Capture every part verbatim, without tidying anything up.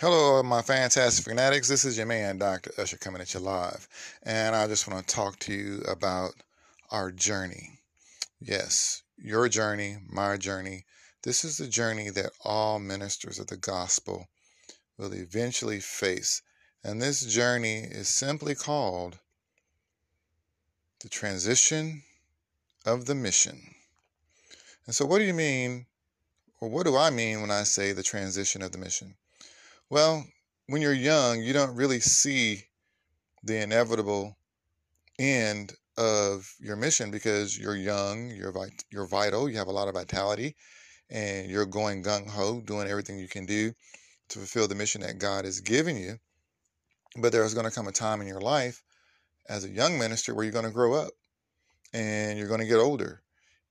Hello, my fantastic fanatics. This is your man, Doctor Usher, coming at you live. And I just want to talk to you about our journey. Yes, your journey, my journey. This is the journey that all ministers of the gospel will eventually face. And this journey is simply called the transition of the mission. And so what do you mean, or what do I mean when I say the transition of the mission? Well, when you're young, you don't really see the inevitable end of your mission because you're young, you're vit- you're vital, you have a lot of vitality, and you're going gung-ho, doing everything you can do to fulfill the mission that God has given you. But there's going to come a time in your life as a young minister where you're going to grow up, and you're going to get older,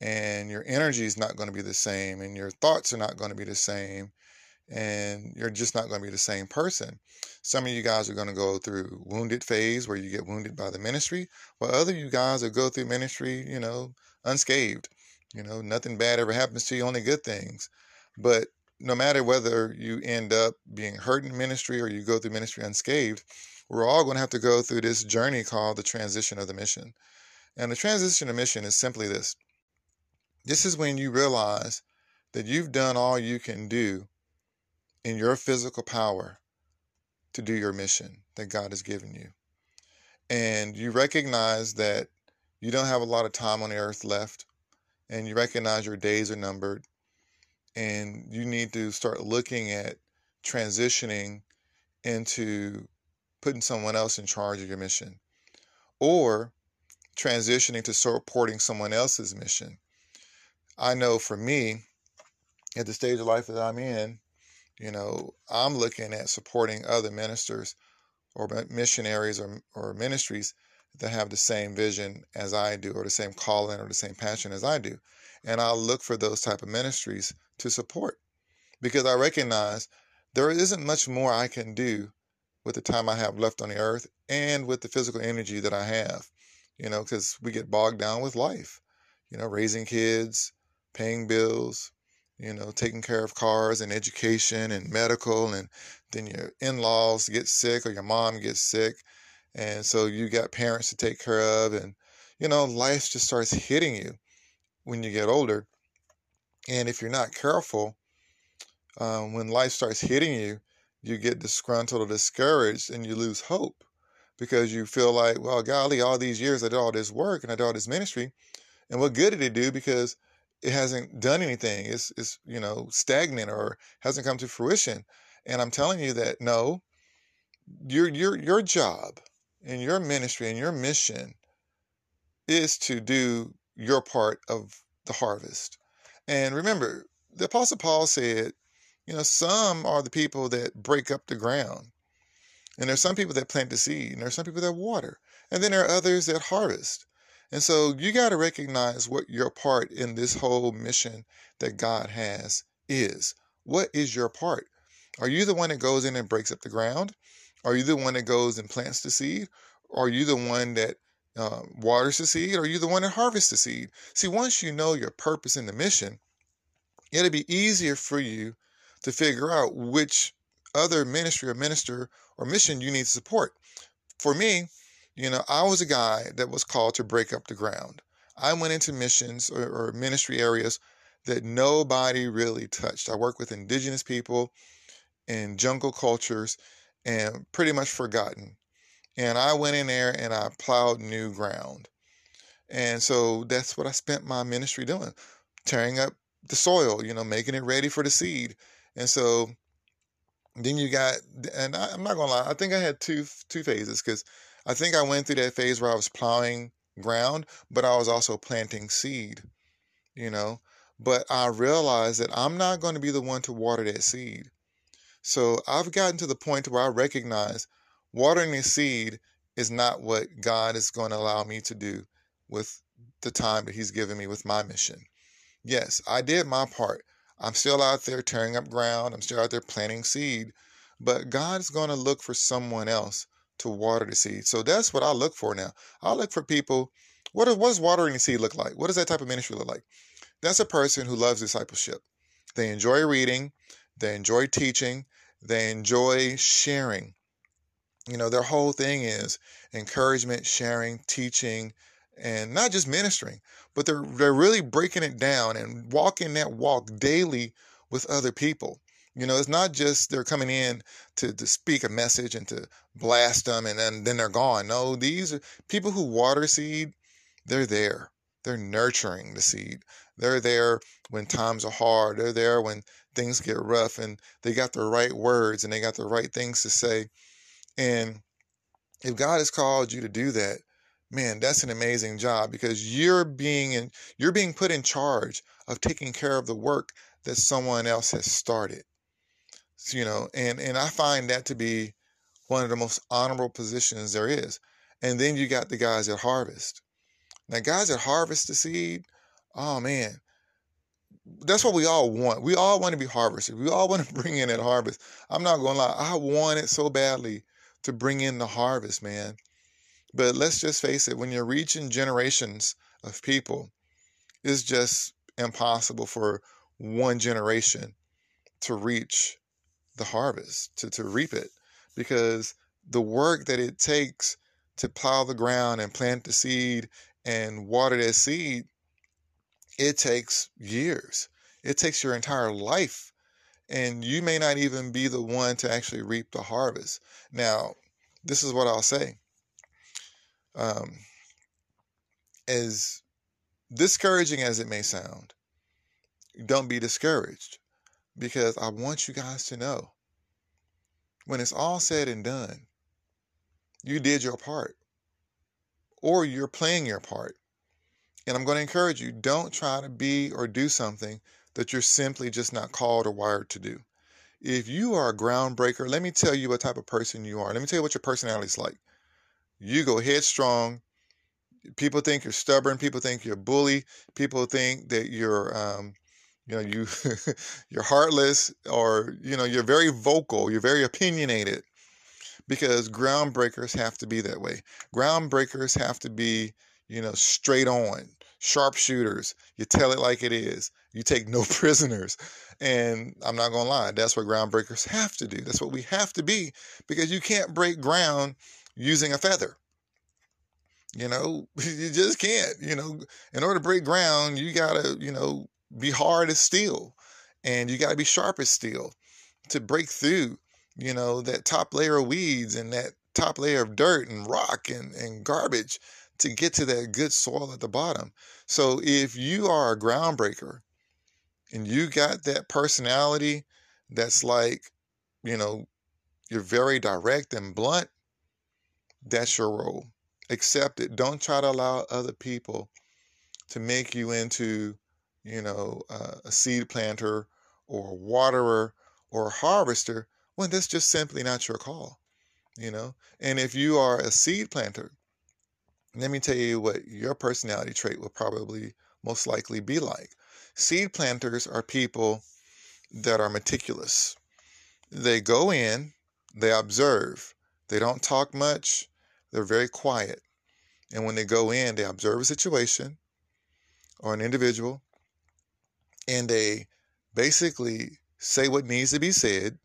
and your energy is not going to be the same, and your thoughts are not going to be the same. And you're just not going to be the same person. Some of you guys are going to go through wounded phase where you get wounded by the ministry, while other you guys will go through ministry, you know, unscathed. You know, nothing bad ever happens to you, only good things. But no matter whether you end up being hurt in ministry or you go through ministry unscathed, we're all going to have to go through this journey called the transition of the mission. And the transition of mission is simply this. This is when you realize that you've done all you can do in your physical power to do your mission that God has given you. And you recognize that you don't have a lot of time on the earth left, and you recognize your days are numbered, and you need to start looking at transitioning into putting someone else in charge of your mission, or transitioning to supporting someone else's mission. I know for me, at the stage of life that I'm in, you know, I'm looking at supporting other ministers or missionaries or, or ministries that have the same vision as I do, or the same calling or the same passion as I do. And I look for those type of ministries to support because I recognize there isn't much more I can do with the time I have left on the earth and with the physical energy that I have, you know, because we get bogged down with life, you know, raising kids, paying bills, you know, taking care of cars and education and medical, and then your in-laws get sick or your mom gets sick. And so you got parents to take care of, and, you know, life just starts hitting you when you get older. And if you're not careful, um, when life starts hitting you, you get disgruntled or discouraged and you lose hope because you feel like, well, golly, all these years I did all this work and I did all this ministry, and what good did it do? Because it hasn't done anything. It's, it's, you know, stagnant or hasn't come to fruition. And I'm telling you that, no, your, your, your job and your ministry and your mission is to do your part of the harvest. And remember, the Apostle Paul said, you know, some are the people that break up the ground. And there's some people that plant the seed, and there's some people that water. And then there are others that harvest. And so you got to recognize what your part in this whole mission that God has is. What is your part? Are you the one that goes in and breaks up the ground? Are you the one that goes and plants the seed? Are you the one that uh, waters the seed? Are you the one that harvests the seed? See, once you know your purpose in the mission, it'll be easier for you to figure out which other ministry or minister or mission you need to support. For me, you know, I was a guy that was called to break up the ground. I went into missions or, or ministry areas that nobody really touched. I worked with indigenous people in jungle cultures and pretty much forgotten. And I went in there and I plowed new ground. And so that's what I spent my ministry doing, tearing up the soil, you know, making it ready for the seed. And so then you got, and I, I'm not going to lie, I think I had two two phases because I think I went through that phase where I was plowing ground, but I was also planting seed, you know. But I realized that I'm not going to be the one to water that seed. So I've gotten to the point where I recognize watering the seed is not what God is going to allow me to do with the time that he's given me with my mission. Yes, I did my part. I'm still out there tearing up ground. I'm still out there planting seed. But God is going to look for someone else to water the seed. So that's what I look for now. I look for people. What, what does watering the seed look like? What does that type of ministry look like? That's a person who loves discipleship. They enjoy reading. They enjoy teaching. They enjoy sharing. You know, their whole thing is encouragement, sharing, teaching, and not just ministering, but they're they're really breaking it down and walking that walk daily with other people. You know, it's not just they're coming in to, to speak a message and to blast them and then, then they're gone. No, these are people who water seed. They're there. They're nurturing the seed. They're there when times are hard. They're there when things get rough, and they got the right words and they got the right things to say. And if God has called you to do that, man, that's an amazing job, because you're being in, you're being put in charge of taking care of the work that someone else has started. So, you know, and, and I find that to be one of the most honorable positions there is. And then you got the guys that harvest. Now, guys that harvest the seed, oh, man, that's what we all want. We all want to be harvested. We all want to bring in that harvest. I'm not going to lie. I want it so badly to bring in the harvest, man. But let's just face it. When you're reaching generations of people, it's just impossible for one generation to reach the harvest, to, to reap it, because the work that it takes to plow the ground and plant the seed and water that seed, it takes years. It takes your entire life, and you may not even be the one to actually reap the harvest. Now, this is what I'll say. Um, as discouraging as it may sound, don't be discouraged, because I want you guys to know, when it's all said and done, you did your part, or you're playing your part. And I'm going to encourage you, don't try to be or do something that you're simply just not called or wired to do. If you are a groundbreaker, let me tell you what type of person you are. Let me tell you what your personality is like. You go headstrong. People think you're stubborn. People think you're a bully. People think that you're, um, you know, you, you're heartless, or, you know, you're very vocal. You're very opinionated, because groundbreakers have to be that way. Groundbreakers have to be, you know, straight on, sharpshooters. You tell it like it is. You take no prisoners. And I'm not going to lie, that's what groundbreakers have to do. That's what we have to be, because you can't break ground using a feather. You know, you just can't. You know, in order to break ground, you got to, you know, be hard as steel, and you got to be sharp as steel to break through, you know, that top layer of weeds and that top layer of dirt and rock and, and garbage, to get to that good soil at the bottom. So if you are a groundbreaker and you got that personality that's like, you know, you're very direct and blunt, that's your role. Accept it. Don't try to allow other people to make you into, you know, uh, a seed planter or a waterer or a harvester, when that's just simply not your call, you know. And if you are a seed planter, let me tell you what your personality trait will probably most likely be like. Seed planters are people that are meticulous. They go in, they observe. They don't talk much. They're very quiet. And when they go in, they observe a situation or an individual, and they basically say what needs to be said.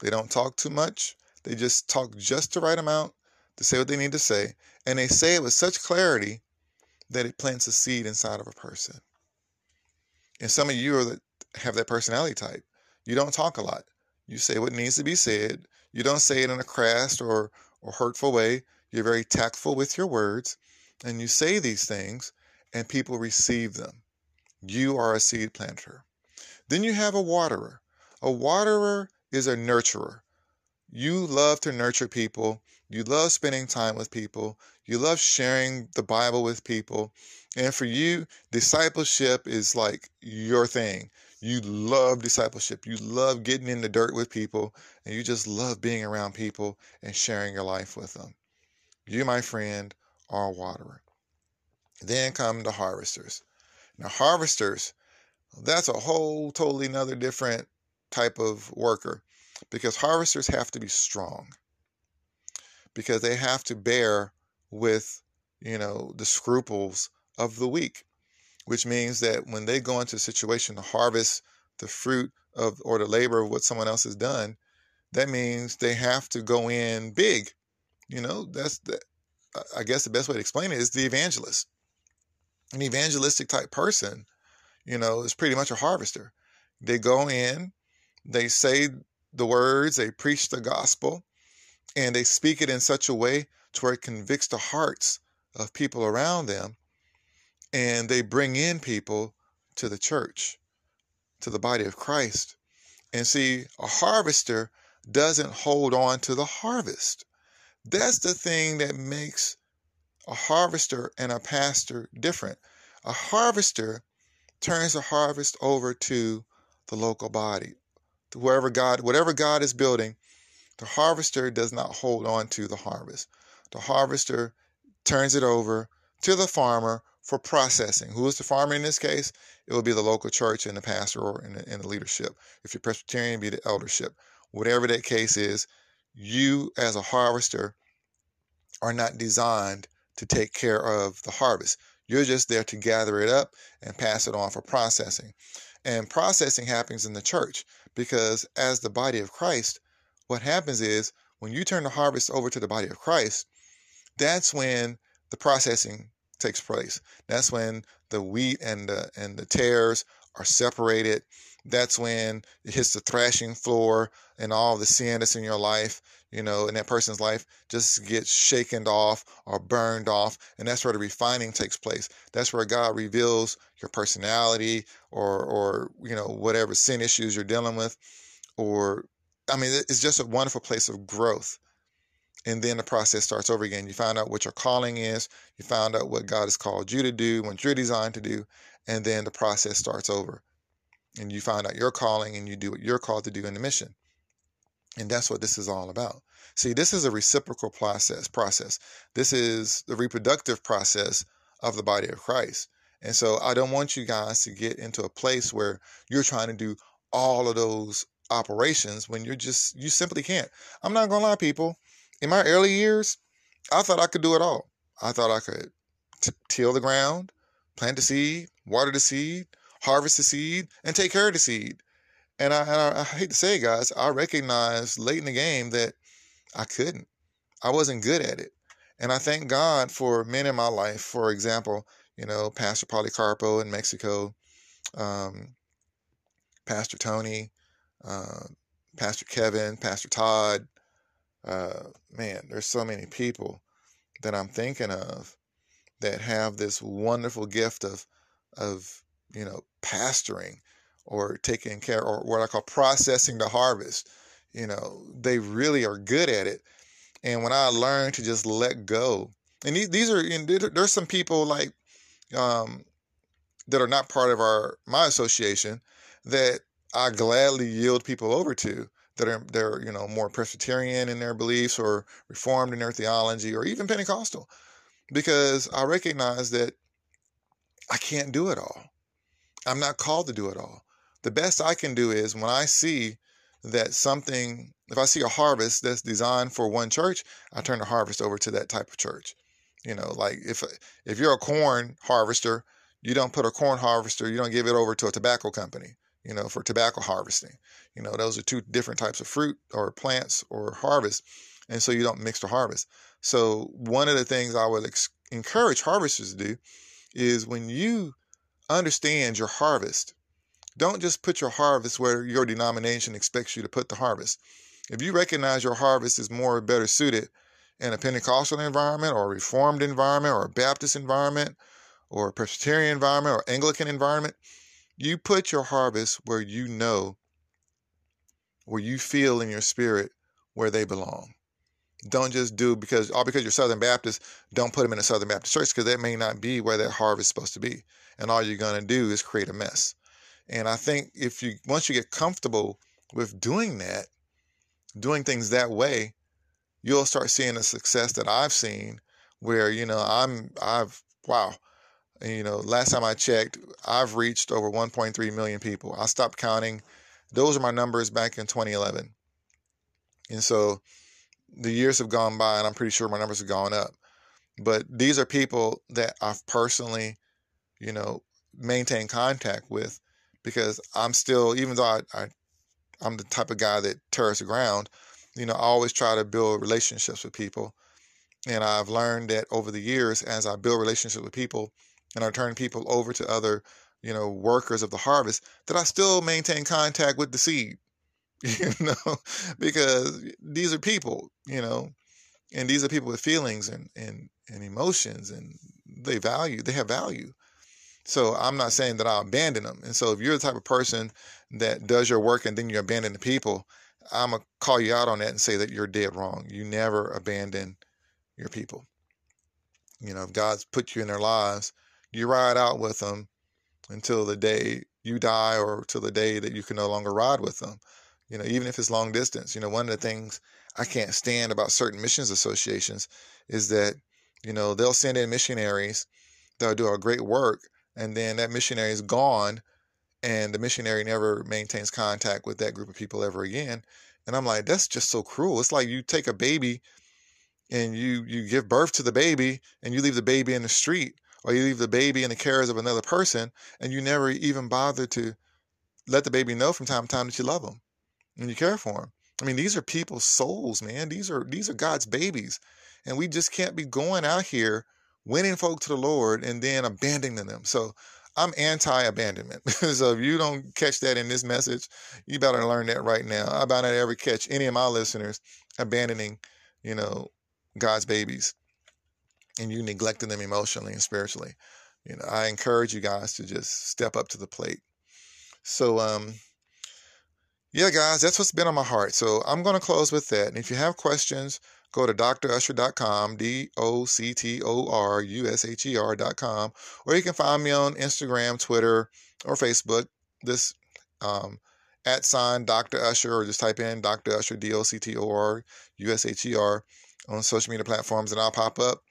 They don't talk too much. They just talk just the right amount to say what they need to say, and they say it with such clarity that it plants a seed inside of a person. And some of you are the, have that personality type. You don't talk a lot. You say what needs to be said. You don't say it in a crass or, or hurtful way. You're very tactful with your words, and you say these things, and people receive them. You are a seed planter. Then you have a waterer. A waterer is a nurturer. You love to nurture people. You love spending time with people. You love sharing the Bible with people. And for you, discipleship is like your thing. You love discipleship. You love getting in the dirt with people, and you just love being around people and sharing your life with them. You, my friend, are a waterer. Then come the harvesters. Now, harvesters, that's a whole totally another different type of worker, because harvesters have to be strong, because they have to bear with, you know, the scruples of the weak, which means that when they go into a situation to harvest the fruit of or the labor of what someone else has done, that means they have to go in big. You know, that's the, I guess the best way to explain it is the evangelist. An evangelistic type person, you know, is pretty much a harvester. They go in, they say the words, they preach the gospel, and they speak it in such a way to where it convicts the hearts of people around them, and they bring in people to the church, to the body of Christ. And see, a harvester doesn't hold on to the harvest. That's the thing that makes a harvester and a pastor different. A harvester turns the harvest over to the local body, to wherever God, whatever God is building. The harvester does not hold on to the harvest. The harvester turns it over to the farmer for processing. Who is the farmer in this case? It will be the local church and the pastor, or in the, in the leadership. If you're Presbyterian, it'd be the eldership. Whatever that case is, you as a harvester are not designed to take care of the harvest. You're just there to gather it up and pass it on for processing. And processing happens in the church, because as the body of Christ, what happens is when you turn the harvest over to the body of Christ, that's when the processing takes place. That's when the wheat and the, and the tares are separated. That's when it hits the thrashing floor, and all the sin that's in your life, you know, in that person's life, just gets shaken off or burned off. And that's where the refining takes place. That's where God reveals your personality, or, or, you know, whatever sin issues you're dealing with, or, I mean, it's just a wonderful place of growth. And then the process starts over again. You find out what your calling is. You find out what God has called you to do, what you're designed to do. And then the process starts over. And you find out your calling, and you do what you're called to do in the mission. And that's what this is all about. See, this is a reciprocal process. Process. This is the reproductive process of the body of Christ. And so I don't want you guys to get into a place where you're trying to do all of those operations when you're just, you simply can't. I'm not going to lie, people. In my early years, I thought I could do it all. I thought I could t- till the ground, plant the seed, water the seed, harvest the seed, and take care of the seed. And I, and I, I hate to say it, guys, I recognized late in the game that I couldn't. I wasn't good at it. And I thank God for men in my life. For example, you know, Pastor Policarpo in Mexico, um, Pastor Tony, uh, Pastor Kevin, Pastor Todd. Uh, man, there's so many people that I'm thinking of that have this wonderful gift of, of, you know, pastoring, or taking care, or what I call processing the harvest. You know, they really are good at it. And when I learned to just let go, and these, these are, and there's some people like, um, that are not part of our, my association, that I gladly yield people over to, that are, they're, you know, more Presbyterian in their beliefs, or Reformed in their theology, or even Pentecostal, because I recognize that I can't do it all. I'm not called to do it all. The best I can do is when I see that something, if I see a harvest that's designed for one church, I turn the harvest over to that type of church. You know, like if if you're a corn harvester, you don't put a corn harvester, you don't give it over to a tobacco company, you know, for tobacco harvesting. You know, those are two different types of fruit or plants or harvest. And so you don't mix the harvest. So one of the things I would ex- encourage harvesters to do is when you understand your harvest, don't just put your harvest where your denomination expects you to put the harvest. If you recognize your harvest is more or better suited in a Pentecostal environment, or a Reformed environment, or a Baptist environment, or a Presbyterian environment, or Anglican environment, you put your harvest where you know, where you feel in your spirit, where they belong. Don't just do because, all because you're Southern Baptist, don't put them in a Southern Baptist church, because that may not be where that harvest is supposed to be. And all you're going to do is create a mess. And I think if you, once you get comfortable with doing that, doing things that way, you'll start seeing the success that I've seen, where, you know, I'm, I've, wow. You know, last time I checked, I've reached over one point three million people. I stopped counting. Those are my numbers back in twenty eleven. And so the years have gone by, and I'm pretty sure my numbers have gone up. But these are people that I've personally, you know, maintained contact with, because I'm still, even though I, I, I'm the type of guy that tears the ground. You know, I always try to build relationships with people. And I've learned that over the years, as I build relationships with people and I turn people over to other, you know, workers of the harvest, that I still maintain contact with the seed, you know, because these are people, you know, and these are people with feelings and, and, and emotions, and they value, they have value. So I'm not saying that I'll abandon them. And so if you're the type of person that does your work and then you abandon the people, I'm going to call you out on that and say that you're dead wrong. You never abandon your people. You know, if God's put you in their lives, you ride out with them until the day you die or till the day that you can no longer ride with them. You know, even if it's long distance. You know, one of the things I can't stand about certain missions associations is that, you know, they'll send in missionaries that'll do a great work, and then that missionary is gone, and the missionary never maintains contact with that group of people ever again. And I'm like, that's just so cruel. It's like you take a baby and you you give birth to the baby, and you leave the baby in the street, or you leave the baby in the cares of another person, and you never even bother to let the baby know from time to time that you love them and you care for them. I mean, these are people's souls, man. These are these are God's babies. And we just can't be going out here winning folk to the Lord and then abandoning them. So I'm anti-abandonment. So if you don't catch that in this message, you better learn that right now. I better not ever catch any of my listeners abandoning, you know, God's babies and you neglecting them emotionally and spiritually. You know, I encourage you guys to just step up to the plate. So, um, yeah, guys, that's what's been on my heart. So I'm going to close with that. And if you have questions, go to D R usher dot com, D O C T O R U S H E R dot com, or you can find me on Instagram, Twitter, or Facebook. This um, at sign Doctor Usher, or just type in Doctor Usher, D O C T O R U S H E R, on social media platforms, and I'll pop up.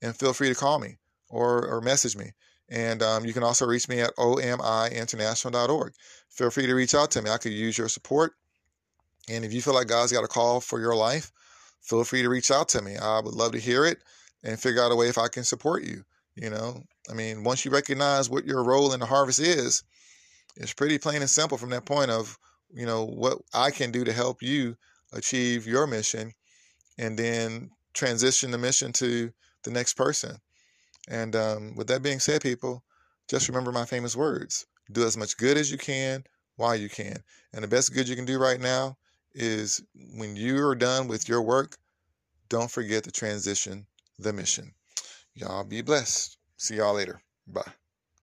And feel free to call me or, or message me. And um, you can also reach me at O M I international dot org. Feel free to reach out to me. I could use your support. And if you feel like God's got a call for your life, feel free to reach out to me. I would love to hear it and figure out a way if I can support you. You know, I mean, once you recognize what your role in the harvest is, it's pretty plain and simple from that point of, you know, what I can do to help you achieve your mission, and then transition the mission to the next person. And um, with that being said, people, just remember my famous words. Do as much good as you can while you can. And the best good you can do right now is when you are done with your work, don't forget to transition the mission. Y'all be blessed. See y'all later. Bye.